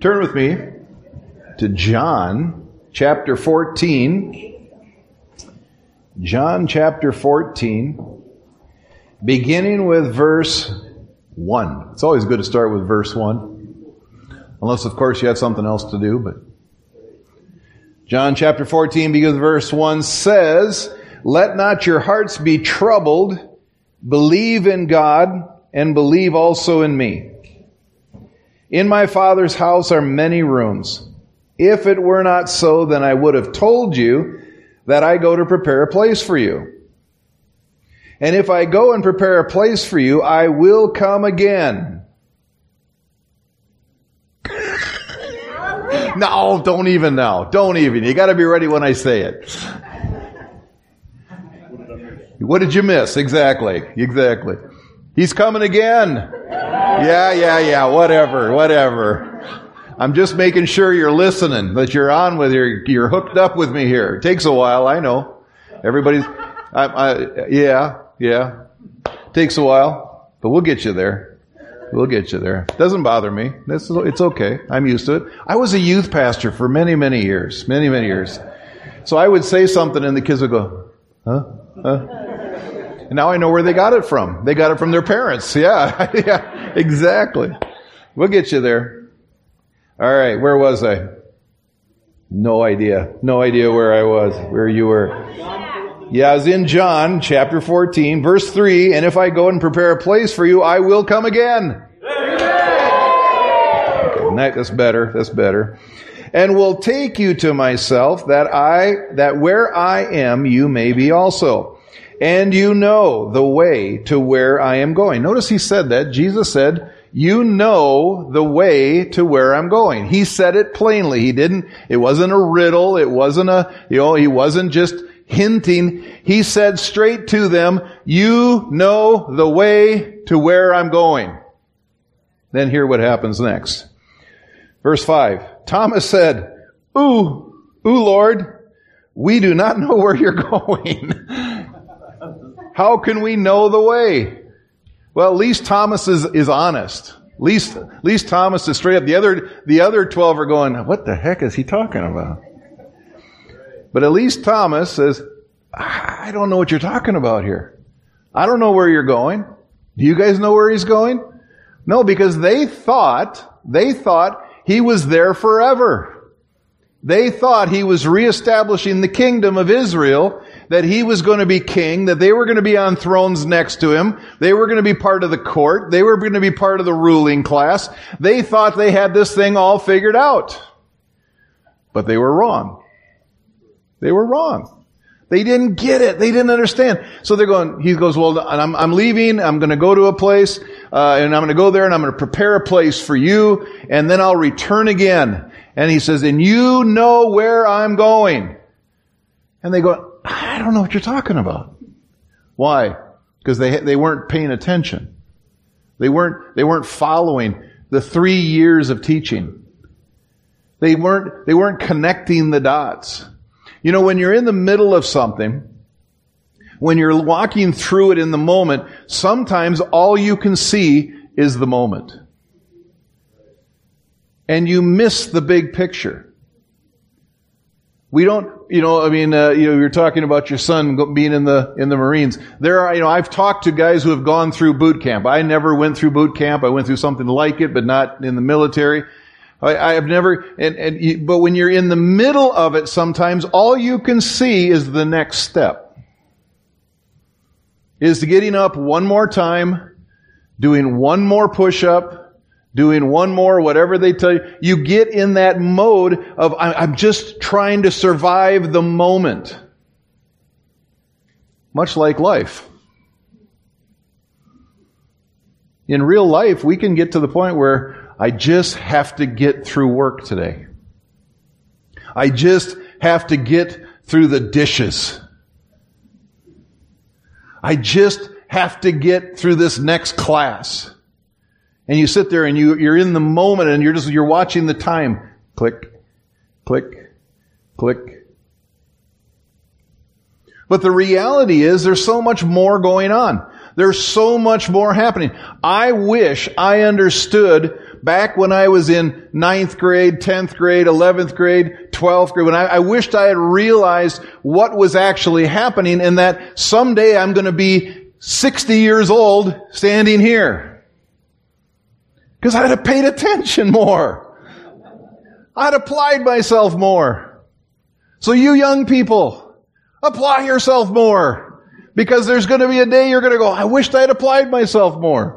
Turn with me to John chapter 14. John chapter 14, beginning with verse 1. It's always good to start with verse 1. Unless, of course, you have something else to do, but John chapter 14, beginning with verse 1 says, "Let not your hearts be troubled. Believe in God and believe also in me. In my Father's house are many rooms. If it were not so, then I would have told you that I go to prepare a place for you. And if I go and prepare a place for you, I will come again." No, don't even now. Don't even. You got to be ready when I say it. What did you miss? Exactly. He's coming again. Yeah. Whatever. I'm just making sure you're listening, that you're on with you're hooked up with me here. It takes a while, I know. Everybody's, yeah. Takes a while, but we'll get you there. Doesn't bother me. It's okay. I'm used to it. I was a youth pastor for many years. So I would say something and the kids would go, huh? And now I know where they got it from. They got it from their parents. Yeah, exactly. We'll get you there. All right, where was I? No idea where I was, where you were. Yeah, I was in John chapter 14, verse 3, "And if I go and prepare a place for you, I will come again." Okay, that's better. "And will take you to myself, that where I am you may be also. And you know the way to where I am going." Notice he said that. Jesus said, "You know the way to where I'm going." He said it plainly. It wasn't a riddle. It wasn't he wasn't just hinting. He said straight to them, "You know the way to where I'm going." Then hear what happens next. Verse 5, "Thomas said, 'Ooh, Lord, we do not know where you're going. How can we know the way?'" Well, at least Thomas is honest. At least Thomas is straight up. The other 12 are going, "What the heck is he talking about?" But at least Thomas says, "I don't know what you're talking about here. I don't know where you're going. Do you guys know where he's going?" No, because they thought he was there forever. They thought he was reestablishing the kingdom of Israel, that he was going to be king, that they were going to be on thrones next to him, they were going to be part of the court, they were going to be part of the ruling class. They thought they had this thing all figured out. But they were wrong. They didn't get it. They didn't understand. So they're going, he goes, "Well, I'm leaving. I'm going to go to a place, and I'm going to go there, and I'm going to prepare a place for you, and then I'll return again." And he says, "And you know where I'm going." And they go, "I don't know what you're talking about." Why? Because they weren't paying attention. They weren't following the 3 years of teaching. They weren't connecting the dots. You know, when you're in the middle of something, when you're walking through it in the moment, sometimes all you can see is the moment. And you miss the big picture. You're talking about your son being in the Marines. I've talked to guys who have gone through boot camp. I never went through boot camp. I went through something like it, but not in the military. I have never, but when you're in the middle of it, sometimes all you can see is the next step. Is getting up one more time, doing one more push-up, doing one more whatever they tell you. You get in that mode of, I'm just trying to survive the moment. Much like life. In real life, we can get to the point where, I just have to get through work today. I just have to get through the dishes. I just have to get through this next class. And you sit there and you're in the moment and you're watching the time. Click, click, click. But the reality is there's so much more going on. There's so much more happening. I wish I understood Back when I was in 9th grade, 10th grade, 11th grade, 12th grade, when I wished I had realized what was actually happening, and that someday I'm going to be 60 years old standing here. Because I'd have paid attention more. I'd applied myself more. So you young people, apply yourself more. Because there's going to be a day you're going to go, I wished I'd applied myself more.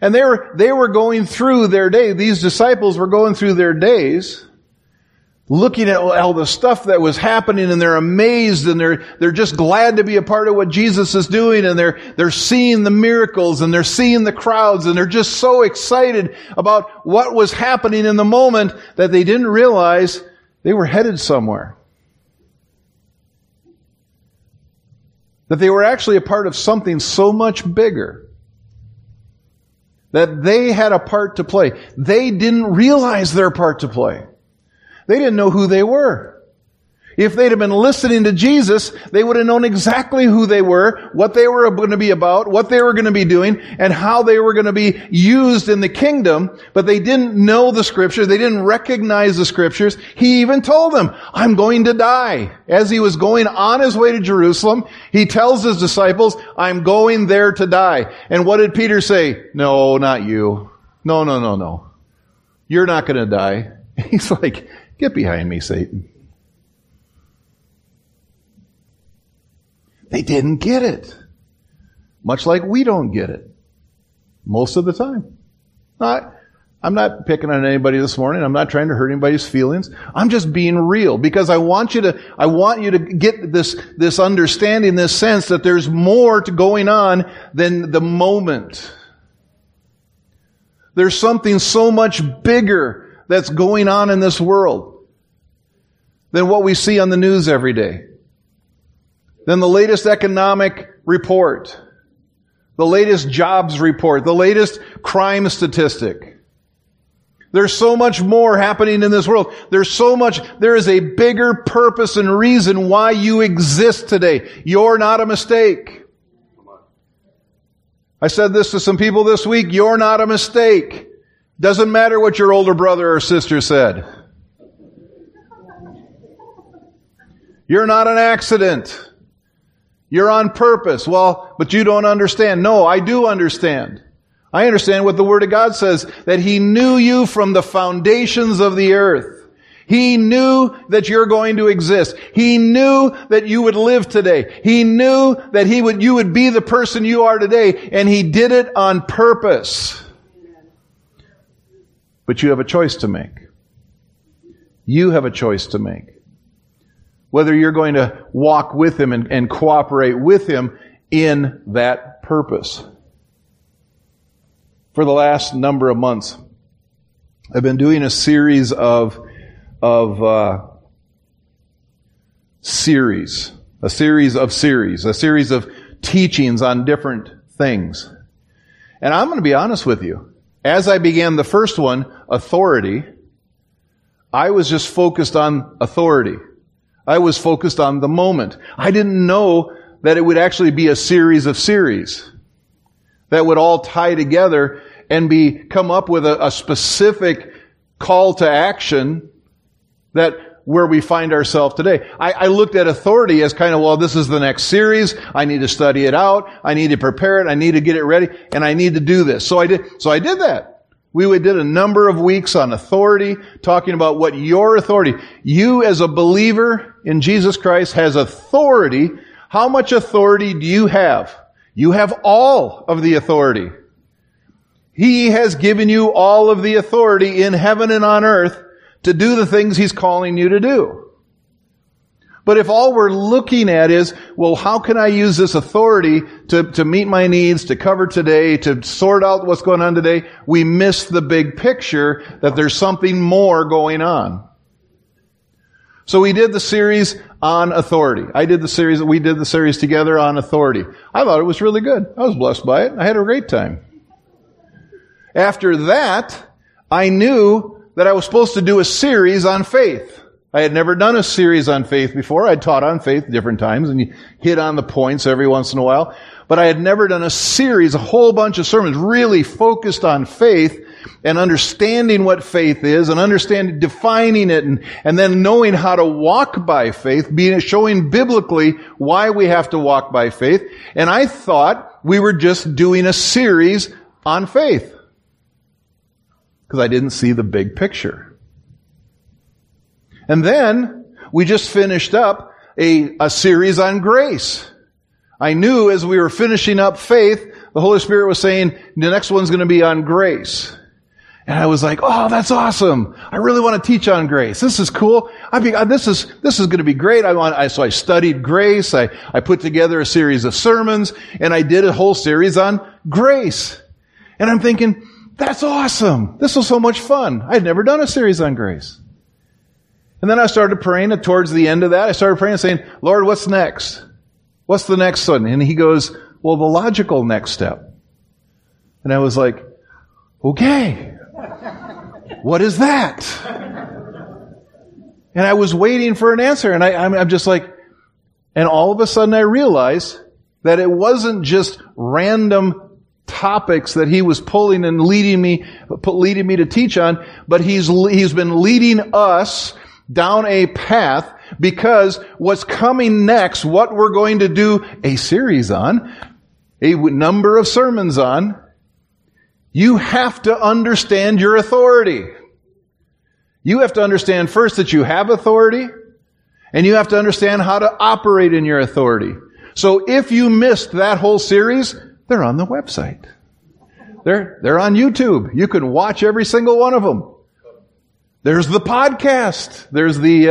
And they were going through their day. These disciples were going through their days, looking at all the stuff that was happening, and they're amazed, and they're just glad to be a part of what Jesus is doing, and they're seeing the miracles, and they're seeing the crowds, and they're just so excited about what was happening in the moment that they didn't realize they were headed somewhere. That they were actually a part of something so much bigger. That they had a part to play. They didn't realize their part to play. They didn't know who they were. If they'd have been listening to Jesus, they would have known exactly who they were, what they were going to be about, what they were going to be doing, and how they were going to be used in the kingdom. But they didn't know the Scriptures. They didn't recognize the Scriptures. He even told them, I'm going to die. As he was going on his way to Jerusalem, he tells his disciples, I'm going there to die. And what did Peter say? No, not you. No. You're not going to die. He's like, get behind me, Satan. They didn't get it. Much like we don't get it. Most of the time. I'm not picking on anybody this morning. I'm not trying to hurt anybody's feelings. I'm just being real, because I want you to get this understanding, this sense that there's more to going on than the moment. There's something so much bigger that's going on in this world than what we see on the news every day. Then the latest economic report, the latest jobs report, the latest crime statistic. There's so much more happening in this world. There is a bigger purpose and reason why you exist today. You're not a mistake. I said this to some people this week. You're not a mistake. Doesn't matter what your older brother or sister said. You're not an accident. You're on purpose. Well, but you don't understand. No, I do understand. I understand what the Word of God says, that He knew you from the foundations of the earth. He knew that you're going to exist. He knew that you would live today. He knew that you would be the person you are today, and He did it on purpose. But you have a choice to make. You have a choice to make. Whether you're going to walk with Him and cooperate with Him in that purpose. For the last number of months, I've been doing a series a series of teachings on different things. And I'm going to be honest with you. As I began the first one, authority, I was just focused on authority. I was focused on the moment. I didn't know that it would actually be a series of series that would all tie together and come up with a specific call to action that where we find ourselves today. I looked at authority as kind of, well, this is the next series. I need to study it out. I need to prepare it. I need to get it ready. And I need to do this. So I did that. We did a number of weeks on authority, talking about what your authority. You as a believer in Jesus Christ has authority. How much authority do you have? You have all of the authority. He has given you all of the authority in heaven and on earth to do the things He's calling you to do. But if all we're looking at is, well, how can I use this authority to meet my needs, to cover today, to sort out what's going on today, we miss the big picture that there's something more going on. So we did the series on authority. We did the series together on authority. I thought it was really good. I was blessed by it. I had a great time. After that, I knew that I was supposed to do a series on faith. I had never done a series on faith before. I'd taught on faith different times, and you hit on the points every once in a while. But I had never done a whole bunch of sermons really focused on faith and understanding what faith is and understanding, defining it, and then knowing how to walk by faith, showing biblically why we have to walk by faith. And I thought we were just doing a series on faith because I didn't see the big picture. And then we just finished up a series on grace. I knew as we were finishing up faith, the Holy Spirit was saying, the next one's going to be on grace. And I was like, oh, that's awesome. I really want to teach on grace. This is cool. This is going to be great. So I studied grace. I put together a series of sermons, and I did a whole series on grace. And I'm thinking, that's awesome. This was so much fun. I'd never done a series on grace. And then I started praying, and towards the end of that, I started praying and saying, Lord, what's next? What's the next one? And he goes, well, the logical next step. And I was like, okay, what is that? And I was waiting for an answer. And I'm just like, and all of a sudden I realized that it wasn't just random topics that he was pulling and leading me to teach on, but he's been leading us down a path, because what's coming next, what we're going to do a series on, a number of sermons on, you have to understand your authority. You have to understand first that you have authority, and you have to understand how to operate in your authority. So if you missed that whole series, they're on the website. They're on YouTube. You can watch every single one of them. There's the podcast. There's the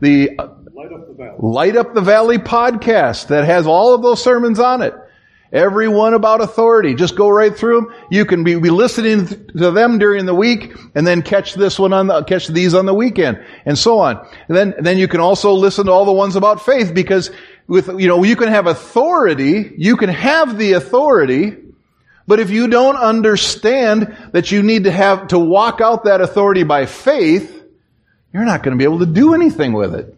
Light Up the Valley podcast that has all of those sermons on it. Every one about authority. Just go right through them. You can be listening to them during the week, and then catch this one catch these on the weekend, and so on. And then you can also listen to all the ones about faith, because you can have authority, you can have the authority, but if you don't understand that you need to have to walk out that authority by faith, you're not going to be able to do anything with it.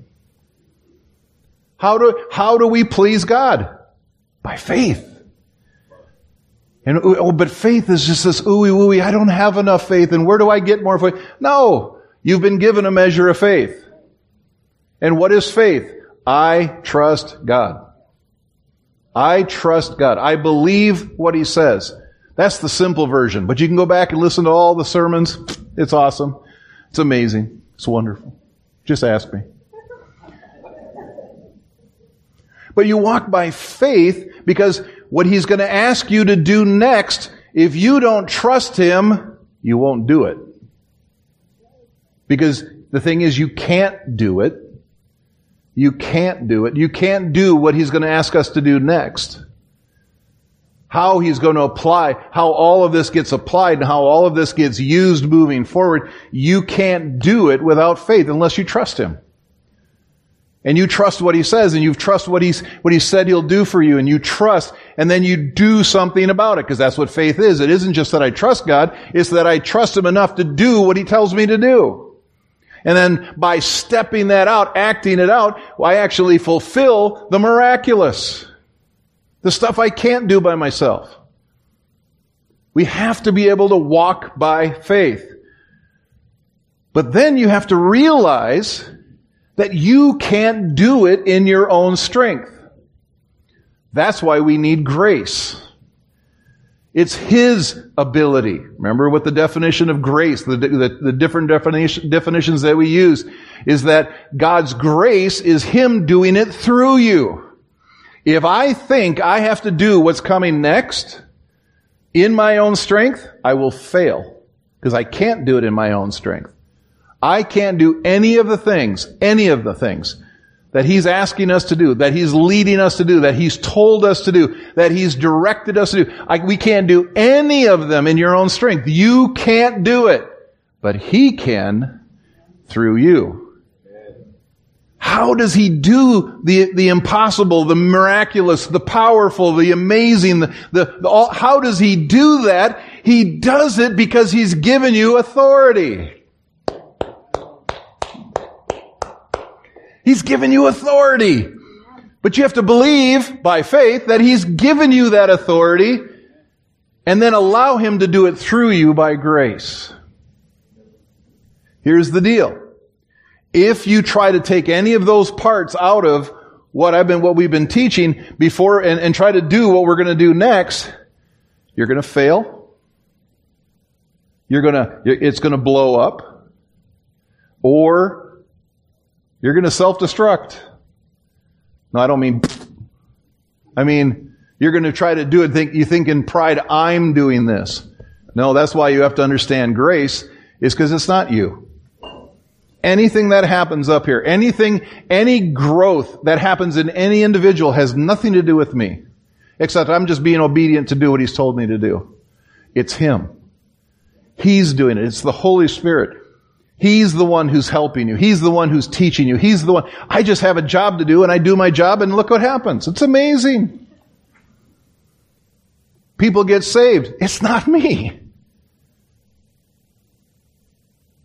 How do we please God? By faith. But faith is just this ooey-wooey, I don't have enough faith, and where do I get more faith? No, you've been given a measure of faith. And what is faith? I trust God. I trust God. I believe what He says. That's the simple version. But you can go back and listen to all the sermons. It's awesome. It's amazing. It's wonderful. Just ask me. But you walk by faith, because what He's going to ask you to do next, if you don't trust Him, you won't do it. Because the thing is, you can't do it. You can't do it. You can't do what He's going to ask us to do next. How He's going to apply, how all of this gets applied, and how all of this gets used moving forward, you can't do it without faith unless you trust Him. And you trust what He says, and you trust what He said He'll do for you, and you trust, and then you do something about it, because that's what faith is. It isn't just that I trust God, it's that I trust Him enough to do what He tells me to do. And then by stepping that out, acting it out, I actually fulfill the miraculous. The stuff I can't do by myself. We have to be able to walk by faith. But then you have to realize that you can't do it in your own strength. That's why we need grace. It's His ability. Remember what the definition of grace, the different definitions that we use, is that God's grace is Him doing it through you. If I think I have to do what's coming next in my own strength, I will fail, because I can't do it in my own strength. I can't do any of the things that He's asking us to do, that He's leading us to do, that He's told us to do, that He's directed us to do. We can't do any of them in your own strength. You can't do it. But He can through you. How does He do the impossible, the miraculous, the powerful, the amazing? How does He do that? He does it because He's given you authority. He's given you authority. But you have to believe by faith that He's given you that authority, and then allow Him to do it through you by grace. Here's the deal. If you try to take any of those parts out of what we've been teaching before and try to do what we're going to do next, you're going to fail. It's going to blow up. Or you're going to self-destruct. No, I don't mean... I mean, you're going to try to do it. You think in pride, I'm doing this. No, that's why you have to understand grace is because it's not you. Anything that happens up here, any growth that happens in any individual has nothing to do with me. Except I'm just being obedient to do what He's told me to do. It's Him. He's doing it. It's the Holy Spirit. He's the one who's helping you. He's the one who's teaching you. He's the one. I just have a job to do, and I do my job, and look what happens. It's amazing. People get saved. It's not me.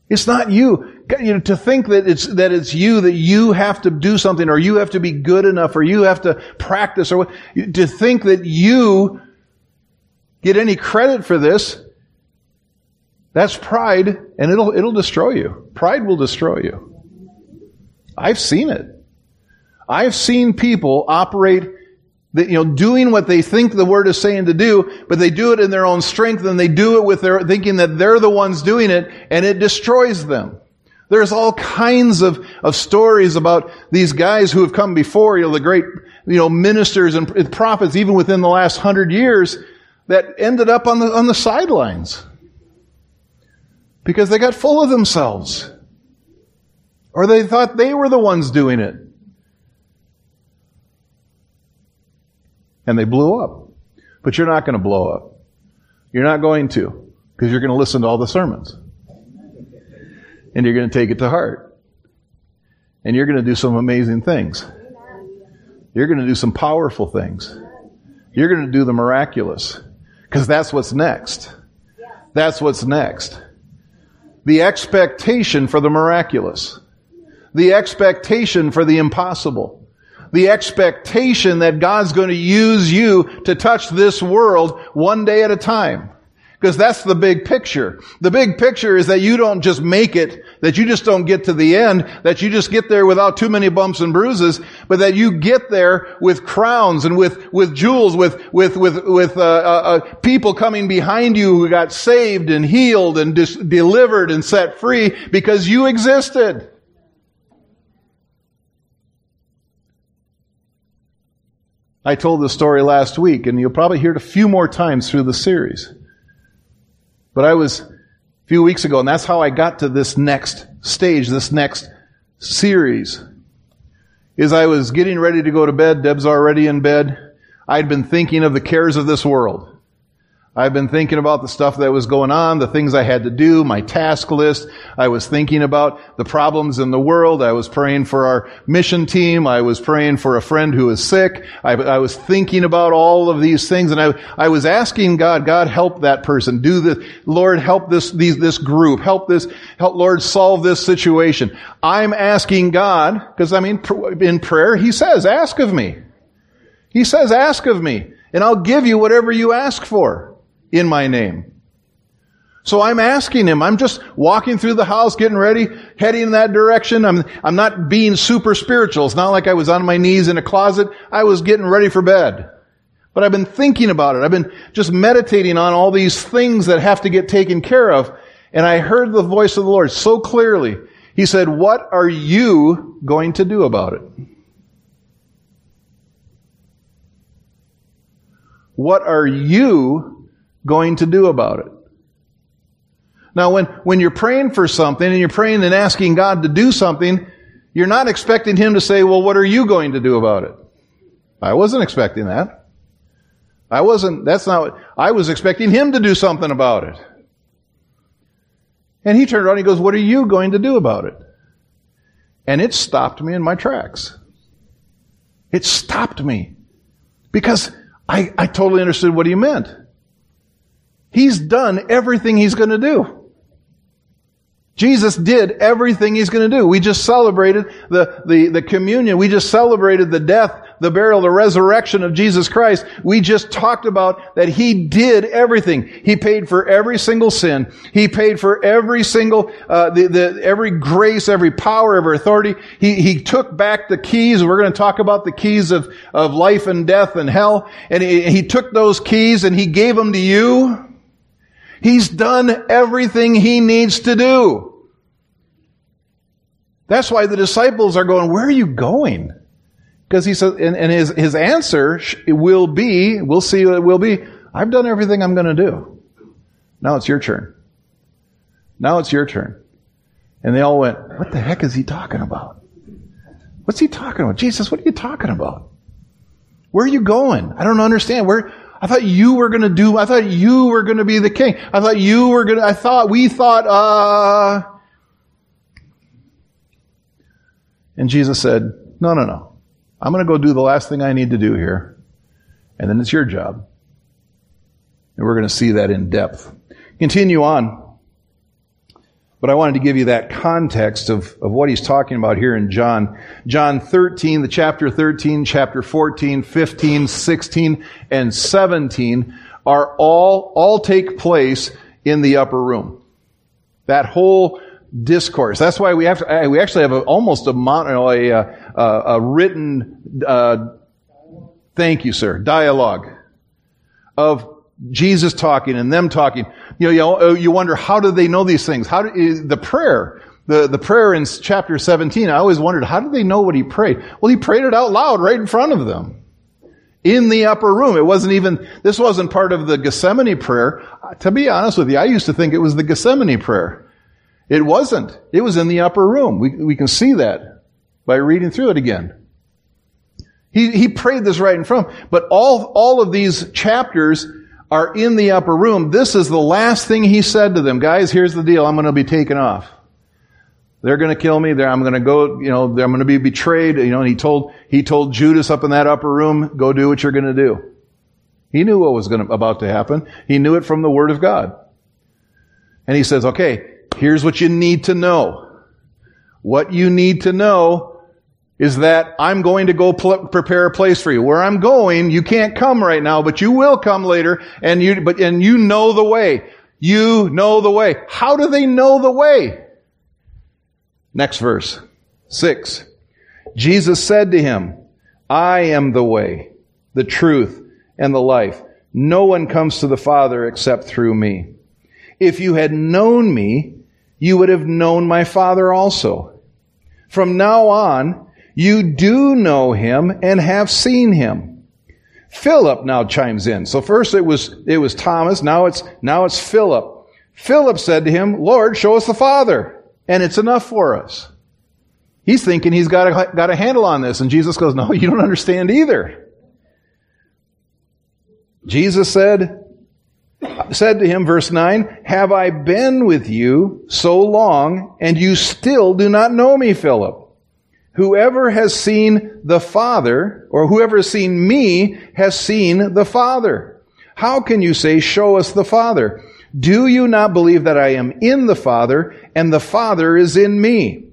It's not you. You know, to think that it's you, that you have to do something, or you have to be good enough, or you have to practice, or to think that you get any credit for this. That's pride, and it'll destroy you. Pride will destroy you. I've seen it. I've seen people operate, doing what they think the Word is saying to do, but they do it in their own strength, and they do it with their thinking that they're the ones doing it, and it destroys them. There's all kinds of stories about these guys who have come before, the great ministers and prophets, even within the last 100 years, that ended up on the sidelines. Because they got full of themselves. Or they thought they were the ones doing it. And they blew up. But you're not going to blow up. You're not going to. Because you're going to listen to all the sermons. And you're going to take it to heart. And you're going to do some amazing things. You're going to do some powerful things. You're going to do the miraculous. Because that's what's next. That's what's next. The expectation for the miraculous. The expectation for the impossible. The expectation that God's going to use you to touch this world one day at a time. Because that's the big picture. The big picture is that you don't just make it, that you just don't get to the end, that you just get there without too many bumps and bruises, but that you get there with crowns and with jewels, with people coming behind you who got saved and healed and delivered and set free because you existed. I told this story last week, and you'll probably hear it a few more times through the series. But I was a few weeks ago, and that's how I got to this next stage, this next series, is I was getting ready to go to bed. Deb's already in bed. I'd been thinking of the cares of this world. I've been thinking about the stuff that was going on, the things I had to do, my task list. I was thinking about the problems in the world. I was praying for our mission team. I was praying for a friend who was sick. I was thinking about all of these things, and I was asking God, help that person. Do this. Lord, help this group. Help, Lord, solve this situation. I'm asking God, because in prayer, He says, ask of me. He says, ask of me, and I'll give you whatever you ask for. In my name. So I'm asking Him. I'm just walking through the house, getting ready, heading in that direction. I'm not being super spiritual. It's not like I was on my knees in a closet. I was getting ready for bed. But I've been thinking about it. I've been just meditating on all these things that have to get taken care of. And I heard the voice of the Lord so clearly. He said, "What are you going to do about it? What are you going to do about it?" Now, when you're praying for something and you're praying and asking God to do something, you're not expecting Him to say, "Well, what are you going to do about it?" I wasn't expecting that. I was expecting Him to do something about it. And He turned around and He goes, "What are you going to do about it?" And it stopped me in my tracks. It stopped me. Because I totally understood what He meant. He's done everything He's going to do. Jesus did everything He's going to do. We just celebrated the communion. We just celebrated the death, the burial, the resurrection of Jesus Christ, we just talked about that He did everything. He paid for every single sin. He paid for every single, every grace, every power, every authority. He took back the keys. We're going to talk about the keys of life and death and hell. And He took those keys and He gave them to you. He's done everything He needs to do. That's why the disciples are going, where are you going? Because He says, and his answer will be, we'll see what it will be, I've done everything I'm going to do. Now it's your turn. Now it's your turn. And they all went, what the heck is He talking about? What's He talking about? Jesus, what are you talking about? Where are you going? I don't understand. I thought you were going to do, I thought you were going to be the king. I thought you were going to, and Jesus said, no. I'm going to go do the last thing I need to do here. And then it's your job. And we're going to see that in depth. Continue on. But I wanted to give you that context of what He's talking about here in John. John 13, the chapter 13, chapter 14, 15, 16, and 17 are all take place in the upper room. That whole discourse. That's why we actually have a written, thank you, sir, dialogue of Jesus talking and them talking. You wonder, how do they know these things? The prayer in chapter 17, I always wondered, how do they know what He prayed? Well, He prayed it out loud right in front of them. In the upper room. This wasn't part of the Gethsemane prayer. To be honest with you, I used to think it was the Gethsemane prayer. It wasn't. It was in the upper room. We can see that by reading through it again. He prayed this right in front. But all of these chapters are in the upper room. This is the last thing He said to them. Guys, here's the deal. I'm going to be taken off. They're going to kill me. I'm going to go, I'm going to be betrayed. And he told Judas up in that upper room, go do what you're going to do. He knew what was about to happen. He knew it from the Word of God. And He says, okay, here's what you need to know. What you need to know is that I'm going to go prepare a place for you. Where I'm going, you can't come right now, but you will come later, and you know the way. You know the way. How do they know the way? Next verse, 6. Jesus said to him, I am the way, the truth, and the life. No one comes to the Father except through me. If you had known me, you would have known my Father also. From now on, you do know him and have seen him. Philip now chimes in. So first it was Thomas, now it's Philip. Philip said to him, Lord, show us the Father, and it's enough for us. He's thinking he's got a handle on this, and Jesus goes, no, you don't understand either. Jesus said to him, verse 9, have I been with you so long, and you still do not know me, Philip? Whoever has seen the Father, or whoever has seen me, has seen the Father. How can you say, show us the Father? Do you not believe that I am in the Father, and the Father is in me?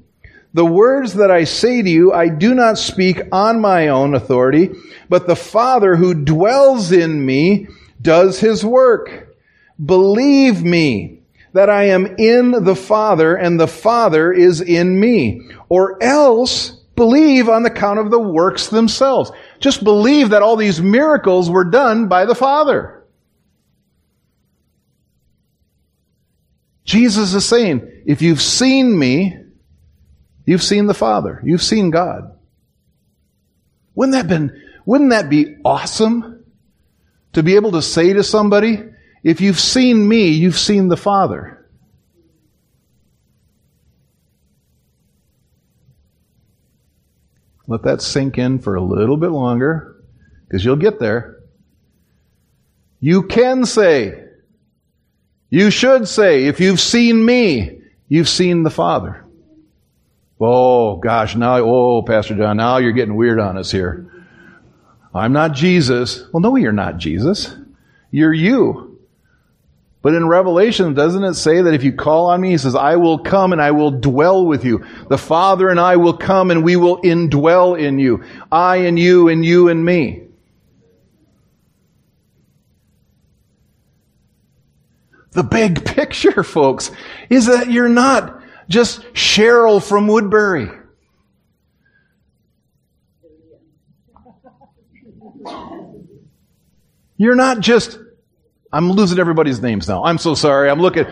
The words that I say to you, I do not speak on my own authority, but the Father who dwells in me does his work. Believe me that I am in the Father and the Father is in me. Or else believe on the count of the works themselves. Just believe that all these miracles were done by the Father. Jesus is saying, if you've seen me, you've seen the Father. You've seen God. Wouldn't that be awesome? To be able to say to somebody, if you've seen me, you've seen the Father. Let that sink in for a little bit longer, because you'll get there. You can say, you should say, if you've seen me, you've seen the Father. Oh, gosh, Pastor John, now you're getting weird on us here. I'm not Jesus. Well, no, you're not Jesus. You're you. But in Revelation, doesn't it say that if you call on me, he says, I will come and I will dwell with you. The Father and I will come and we will indwell in you. I and you and you and me. The big picture, folks, is that you're not just Cheryl from Woodbury. You're not just... I'm losing everybody's names now. I'm so sorry. I'm looking...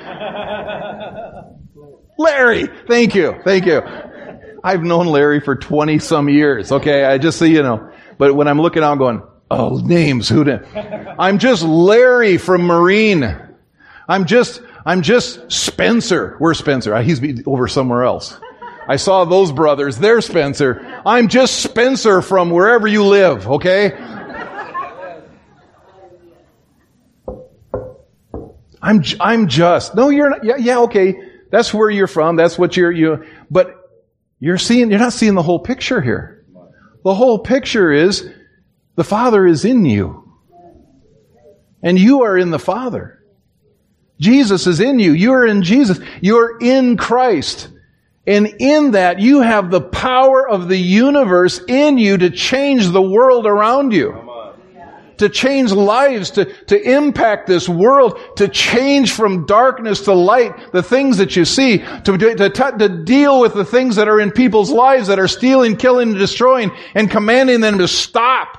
Larry! Thank you. Thank you. I've known Larry for 20-some years. Okay, I just so you know. But when I'm looking out, I'm going, oh, names, who did? I'm just Larry from Marine. I'm just Spencer. Where's Spencer? He's over somewhere else. I saw those brothers. They're Spencer. I'm just Spencer from wherever you live, okay? I'm just. No, you're not. Yeah, okay. That's where you're from. That's what you but you're not seeing the whole picture here. The whole picture is the Father is in you. And you are in the Father. Jesus is in you. You are in Jesus. You're in Christ. And in that, you have the power of the universe in you to change the world around you. To change lives, to impact this world, to change from darkness to light the things that you see, to deal with the things that are in people's lives that are stealing, killing, and destroying, and commanding them to stop.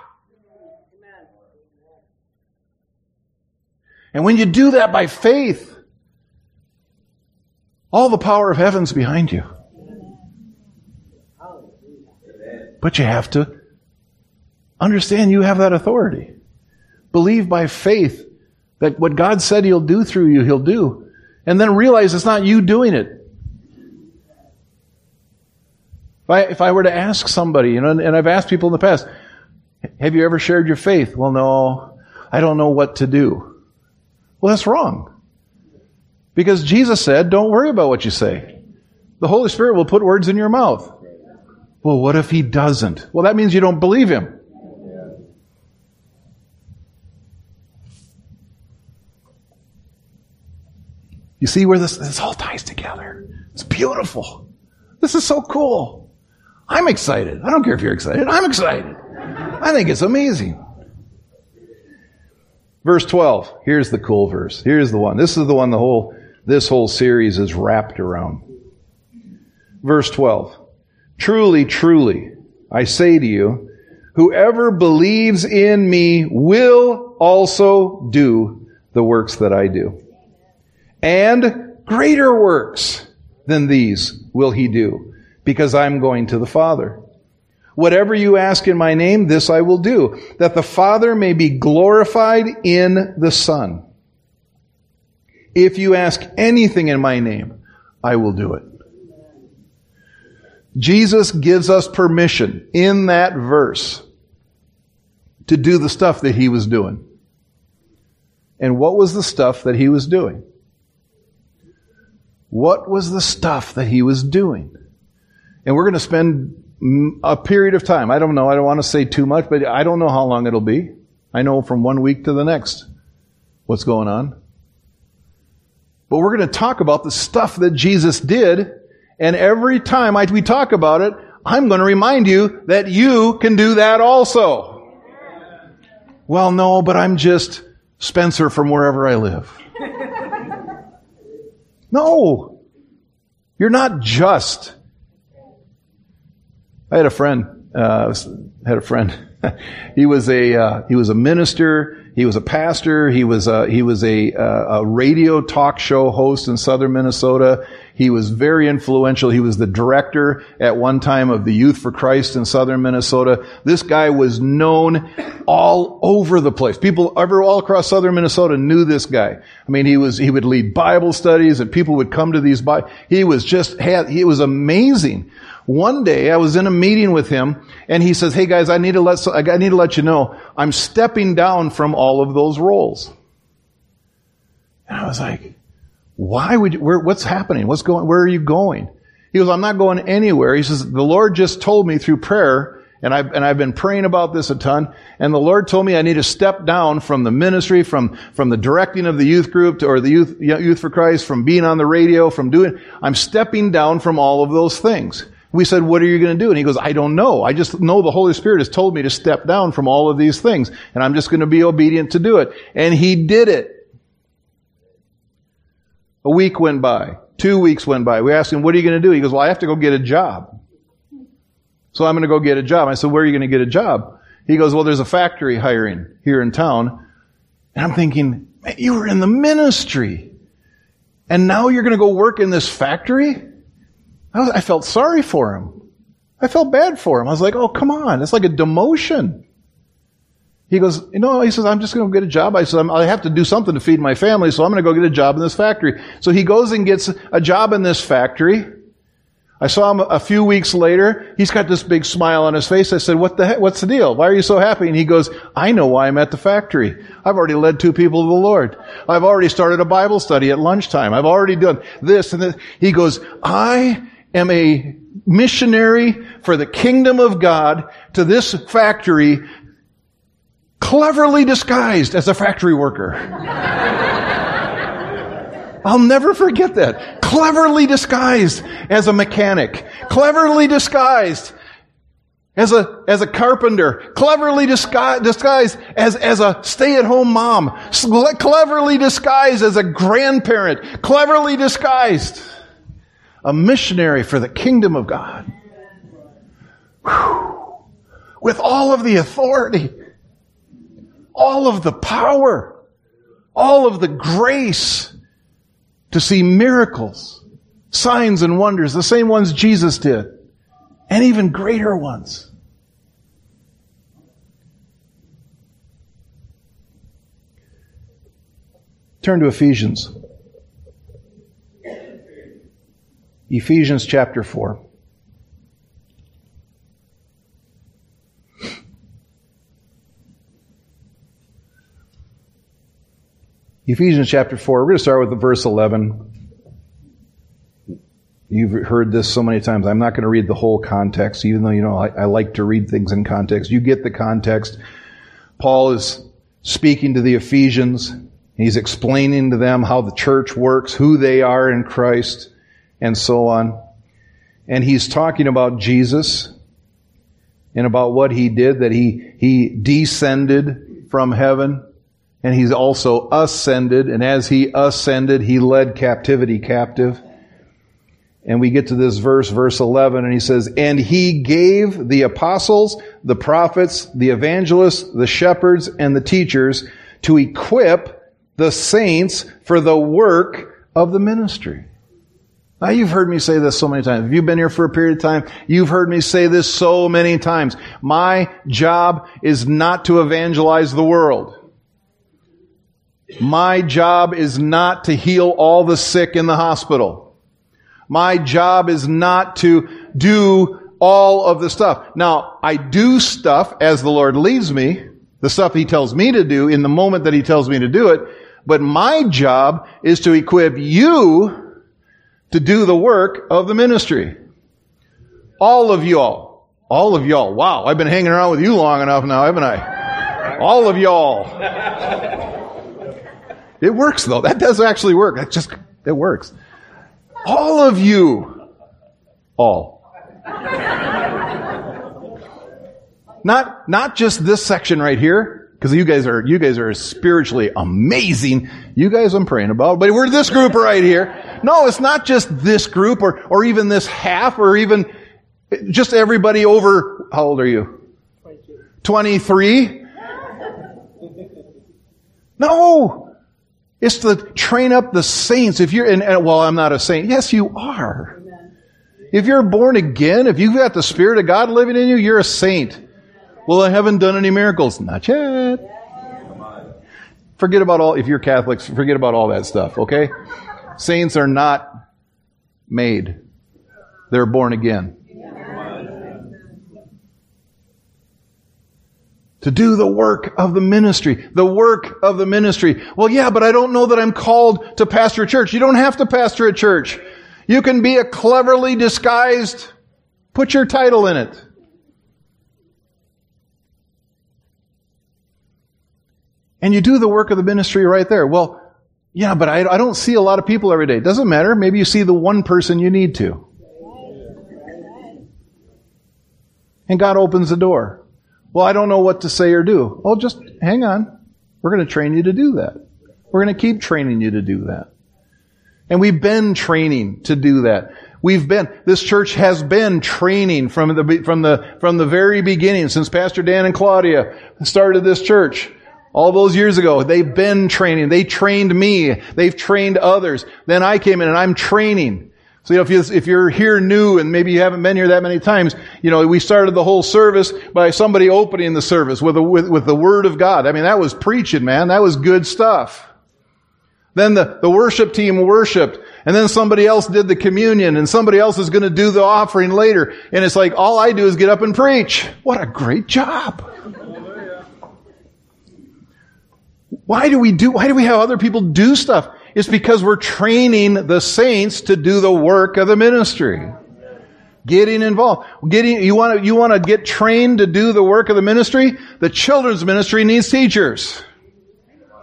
And when you do that by faith, all the power of heaven's behind you. But you have to understand you have that authority. Believe by faith that what God said He'll do through you, He'll do. And then realize it's not you doing it. If I were to ask somebody, and I've asked people in the past, have you ever shared your faith? Well, no, I don't know what to do. Well, that's wrong. Because Jesus said, don't worry about what you say. The Holy Spirit will put words in your mouth. Well, what if He doesn't? Well, that means you don't believe Him. You see where this all ties together? It's beautiful. This is so cool. I'm excited. I don't care if you're excited. I'm excited. I think it's amazing. Verse 12, here's the cool verse. Here's the one. This is the one this whole series is wrapped around. Verse 12. Truly, truly, I say to you, whoever believes in me will also do the works that I do. And greater works than these will he do, because I'm going to the Father. Whatever you ask in my name, this I will do, that the Father may be glorified in the Son. If you ask anything in my name, I will do it. Jesus gives us permission in that verse to do the stuff that He was doing. And what was the stuff that He was doing? What was the stuff that He was doing? And we're going to spend a period of time. I don't know. I don't want to say too much, but I don't know how long it'll be. I know from one week to the next what's going on. But we're going to talk about the stuff that Jesus did, and every time we talk about it, I'm going to remind you that you can do that also. Well, no, but I'm just Spencer from wherever I live. No. You're not just... I had a friend. He was a minister. He was a pastor. He was a radio talk show host in southern Minnesota. He was very influential. He was the director at one time of the Youth for Christ in southern Minnesota. This guy was known all over the place. People all across southern Minnesota knew this guy. I mean, he would lead Bible studies, and people would come to these. It was amazing. One day I was in a meeting with him, and he says, "Hey guys, I need to let you know I'm stepping down from all of those roles." And I was like, "Why would you? What's happening? What's going? Where are you going?" He goes, "I'm not going anywhere." He says, "The Lord just told me through prayer And I've been praying about this a ton. And the Lord told me I need to step down from the ministry, from the directing of the youth group, Youth for Christ, from being on the radio, I'm stepping down from all of those things. We said, what are you going to do? And he goes, I don't know. I just know the Holy Spirit has told me to step down from all of these things. And I'm just going to be obedient to do it. And he did it. A week went by. 2 weeks went by. We asked him, what are you going to do? He goes, well, I have to go get a job. So I'm going to go get a job. I said, where are you going to get a job? He goes, well, there's a factory hiring here in town. And I'm thinking, man, you were in the ministry. And now you're going to go work in this factory? I felt sorry for him. I felt bad for him. I was like, oh, come on. It's like a demotion. He goes, he says, I'm just going to get a job. I said, I have to do something to feed my family, so I'm going to go get a job in this factory. So he goes and gets a job in this factory. I saw him a few weeks later. He's got this big smile on his face. I said, what the heck? What's the deal? Why are you so happy? And he goes, I know why I'm at the factory. I've already led 2 people to the Lord. I've already started a Bible study at lunchtime. I've already done this and this. He goes, I am a missionary for the kingdom of God to this factory, cleverly disguised as a factory worker. I'll never forget that. Cleverly disguised as a mechanic. Cleverly disguised as a carpenter. Cleverly disguised as a stay-at-home mom. Cleverly disguised as a grandparent. Cleverly disguised. A missionary for the kingdom of God. Whew. With all of the authority. All of the power. All of the grace. To see miracles, signs and wonders, the same ones Jesus did, and even greater ones. Turn to Ephesians. Ephesians chapter 4. Ephesians chapter 4, we're going to start with the verse 11. You've heard this so many times. I'm not going to read the whole context, even though, I like to read things in context. You get the context. Paul is speaking to the Ephesians. He's explaining to them how the church works, who they are in Christ, and so on. And he's talking about Jesus and about what he did, that he descended from heaven. And he's also ascended, and as he ascended, he led captivity captive. And we get to this verse 11, and he says, and he gave the apostles, the prophets, the evangelists, the shepherds, and the teachers to equip the saints for the work of the ministry. Now, you've heard me say this so many times. If you've been here for a period of time, you've heard me say this so many times. My job is not to evangelize the world. My job is not to heal all the sick in the hospital. My job is not to do all of the stuff. Now, I do stuff as the Lord leads me, the stuff He tells me to do in the moment that He tells me to do it, but my job is to equip you to do the work of the ministry. All of y'all. All of y'all. Wow, I've been hanging around with you long enough now, haven't I? All of y'all. It works, though. That does actually work. It works. All of you. All. Not just this section right here, because you guys are spiritually amazing. You guys I'm praying about, but we're this group right here. No, it's not just this group or even this half or even just everybody over, how old are you? 22. 23? No. It's to train up the saints. If you're I'm not a saint. Yes, you are. Amen. If you're born again, if you've got the Spirit of God living in you, you're a saint. Amen. Well, I haven't done any miracles. Not yet. Yeah. Forget about all, if you're Catholics, forget about all that stuff, okay? Saints are not made. They're born again. To do the work of the ministry. The work of the ministry. Well, yeah, but I don't know that I'm called to pastor a church. You don't have to pastor a church. You can be a cleverly disguised, put your title in it. And you do the work of the ministry right there. Well, yeah, but I don't see a lot of people every day. Doesn't matter. Maybe you see the one person you need to. And God opens the door. Well, I don't know what to say or do. Oh, just hang on. We're going to train you to do that. We're going to keep training you to do that. And we've been training to do that. This church has been training from the very beginning, since Pastor Dan and Claudia started this church. All those years ago, they've been training. They trained me. They've trained others. Then I came in and I'm training. So, if you're here new and maybe you haven't been here that many times, we started the whole service by somebody opening the service with the Word of God. I mean, that was preaching, man. That was good stuff. Then the worship team worshiped, and then somebody else did the communion, and somebody else is going to do the offering later. And it's like, all I do is get up and preach. What a great job. Why do we have other people do stuff? It's because we're training the saints to do the work of the ministry. Getting involved. You want to get trained to do the work of the ministry? The children's ministry needs teachers.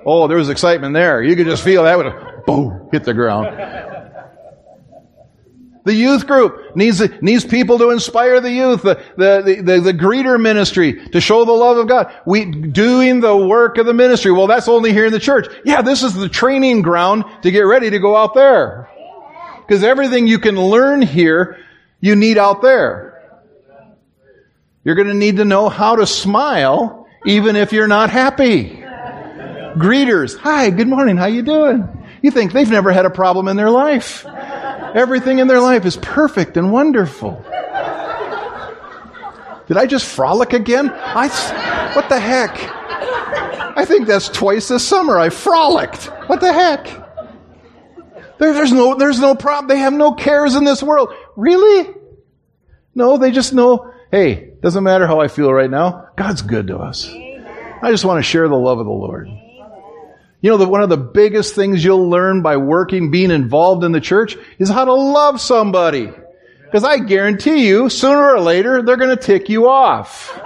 Oh, there was excitement there. You could just feel that would boom, hit the ground. The youth group needs people to inspire the youth. The greeter ministry to show the love of God. We doing the work of the ministry. Well, that's only here in the church. Yeah, this is the training ground to get ready to go out there. Because everything you can learn here, you need out there. You're going to need to know how to smile even if you're not happy. Greeters. Hi, good morning. How you doing? You think they've never had a problem in their life. Everything in their life is perfect and wonderful. Did I just frolic again? What the heck? I think that's twice this summer I frolicked. What the heck? There's no problem. They have no cares in this world. Really? No, they just know, hey, doesn't matter how I feel right now. God's good to us. I just want to share the love of the Lord. One of the biggest things you'll learn by being involved in the church is how to love somebody. Because I guarantee you, sooner or later, they're going to tick you off.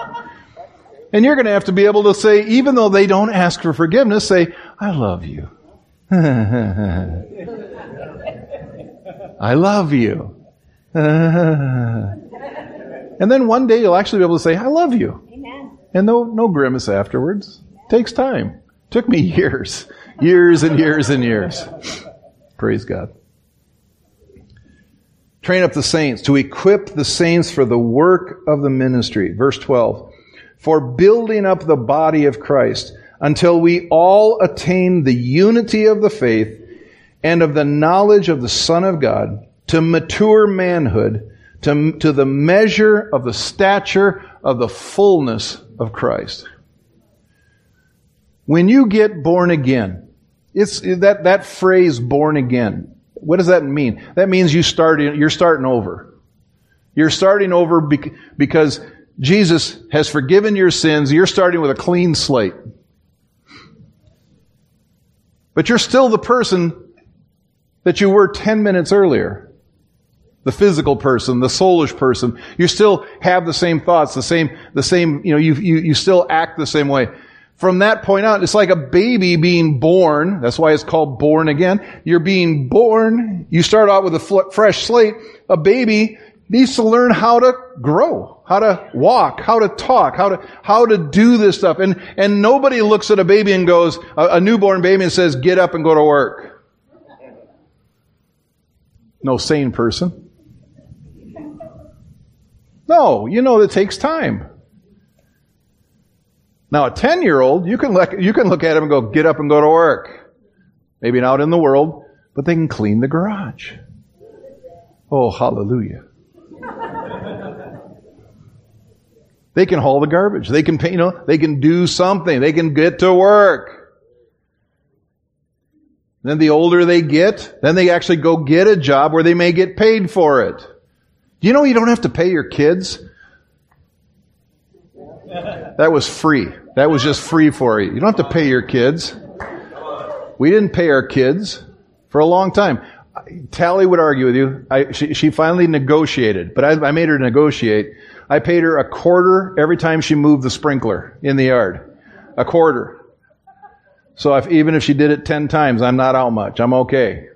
And you're going to have to be able to say, even though they don't ask for forgiveness, say, I love you. I love you. And then one day you'll actually be able to say, I love you. And no grimace afterwards. It takes time. It took me years and years and years. Praise God. Train up the saints to equip the saints for the work of the ministry. Verse 12. For building up the body of Christ until we all attain the unity of the faith and of the knowledge of the Son of God to mature manhood, to the measure of the stature of the fullness of Christ. When you get born again, it's that phrase born again. What does that mean? That means you're starting over. You're starting over because Jesus has forgiven your sins. You're starting with a clean slate. But you're still the person that you were 10 minutes earlier. The physical person, the soulish person. You still have the same thoughts, the same, you still act the same way. From that point on, it's like a baby being born. That's why it's called born again. You're being born. You start out with a fresh slate. A baby needs to learn how to grow, how to walk, how to talk, how to do this stuff. And nobody looks at a baby and goes, a newborn baby and says, get up and go to work. No sane person. No, it takes time. Now, a 10-year-old, you can look at him and go, get up and go to work. Maybe not in the world, but they can clean the garage. Oh, hallelujah. They can haul the garbage. They can pay, they can do something. They can get to work. Then the older they get, then they actually go get a job where they may get paid for it. You don't have to pay your kids. That was free. That was just free for you. You don't have to pay your kids. We didn't pay our kids for a long time. Tally would argue with you. She finally negotiated, but I made her negotiate. I paid her $0.25 every time she moved the sprinkler in the yard. $0.25. So even if she did it 10 times, I'm not out much. I'm okay.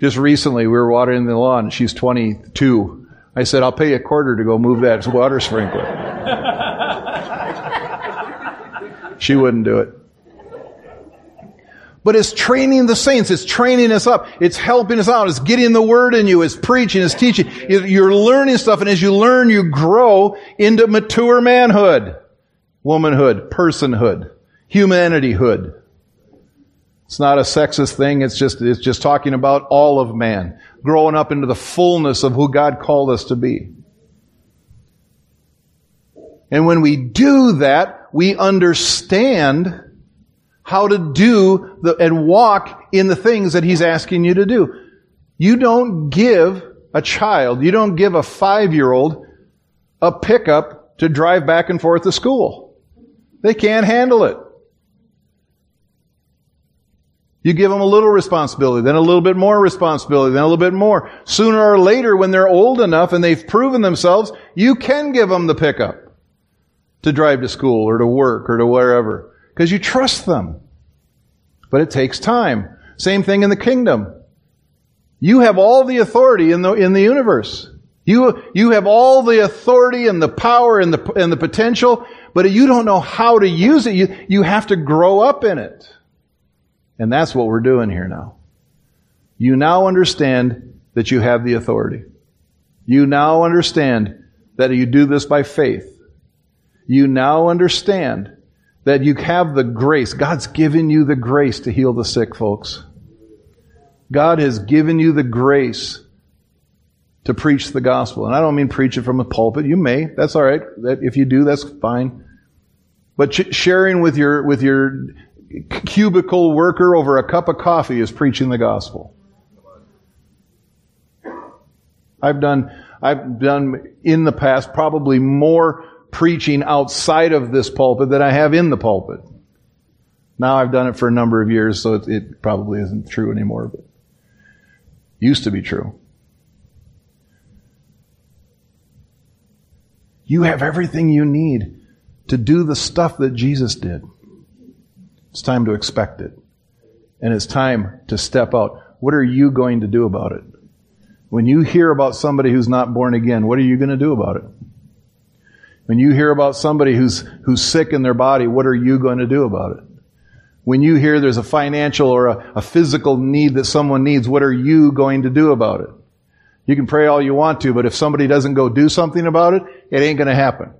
Just recently, we were watering the lawn. She's 22. I said, I'll pay you $0.25 to go move that water sprinkler. She wouldn't do it. But it's training the saints. It's training us up. It's helping us out. It's getting the word in you. It's preaching. It's teaching. You're learning stuff. And as you learn, you grow into mature manhood, womanhood, personhood, humanityhood. It's not a sexist thing. It's just talking about all of man, growing up into the fullness of who God called us to be. And when we do that, we understand how to do and walk in the things that He's asking you to do. You don't give a child, you don't give a 5-year-old a pickup to drive back and forth to school. They can't handle it. You give them a little responsibility, then a little bit more responsibility, then a little bit more. Sooner or later, when they're old enough and they've proven themselves, you can give them the pickup to drive to school or to work or to wherever. Because you trust them. But it takes time. Same thing in the kingdom. You have all the authority in the universe. You have all the authority and the power and the potential, but you don't know how to use it. You have to grow up in it. And that's what we're doing here now. You now understand that you have the authority. You now understand that you do this by faith. You now understand that you have the grace. God's given you the grace to heal the sick, folks. God has given you the grace to preach the gospel. And I don't mean preach it from a pulpit. You may. That's all right. If you do, that's fine. But sharing with your cubicle worker over a cup of coffee is preaching the gospel. I've done in the past probably more preaching outside of this pulpit that I have in the pulpit. Now I've done it for a number of years, so it probably isn't true anymore, but used to be true. You have everything you need to do the stuff that Jesus did. It's time to expect it. And it's time to step out. What are you going to do about it? When you hear about somebody who's not born again, what are you going to do about it? When you hear about somebody who's sick in their body, what are you going to do about it? When you hear there's a financial or a physical need that someone needs, what are you going to do about it? You can pray all you want to, but if somebody doesn't go do something about it, it ain't going to happen.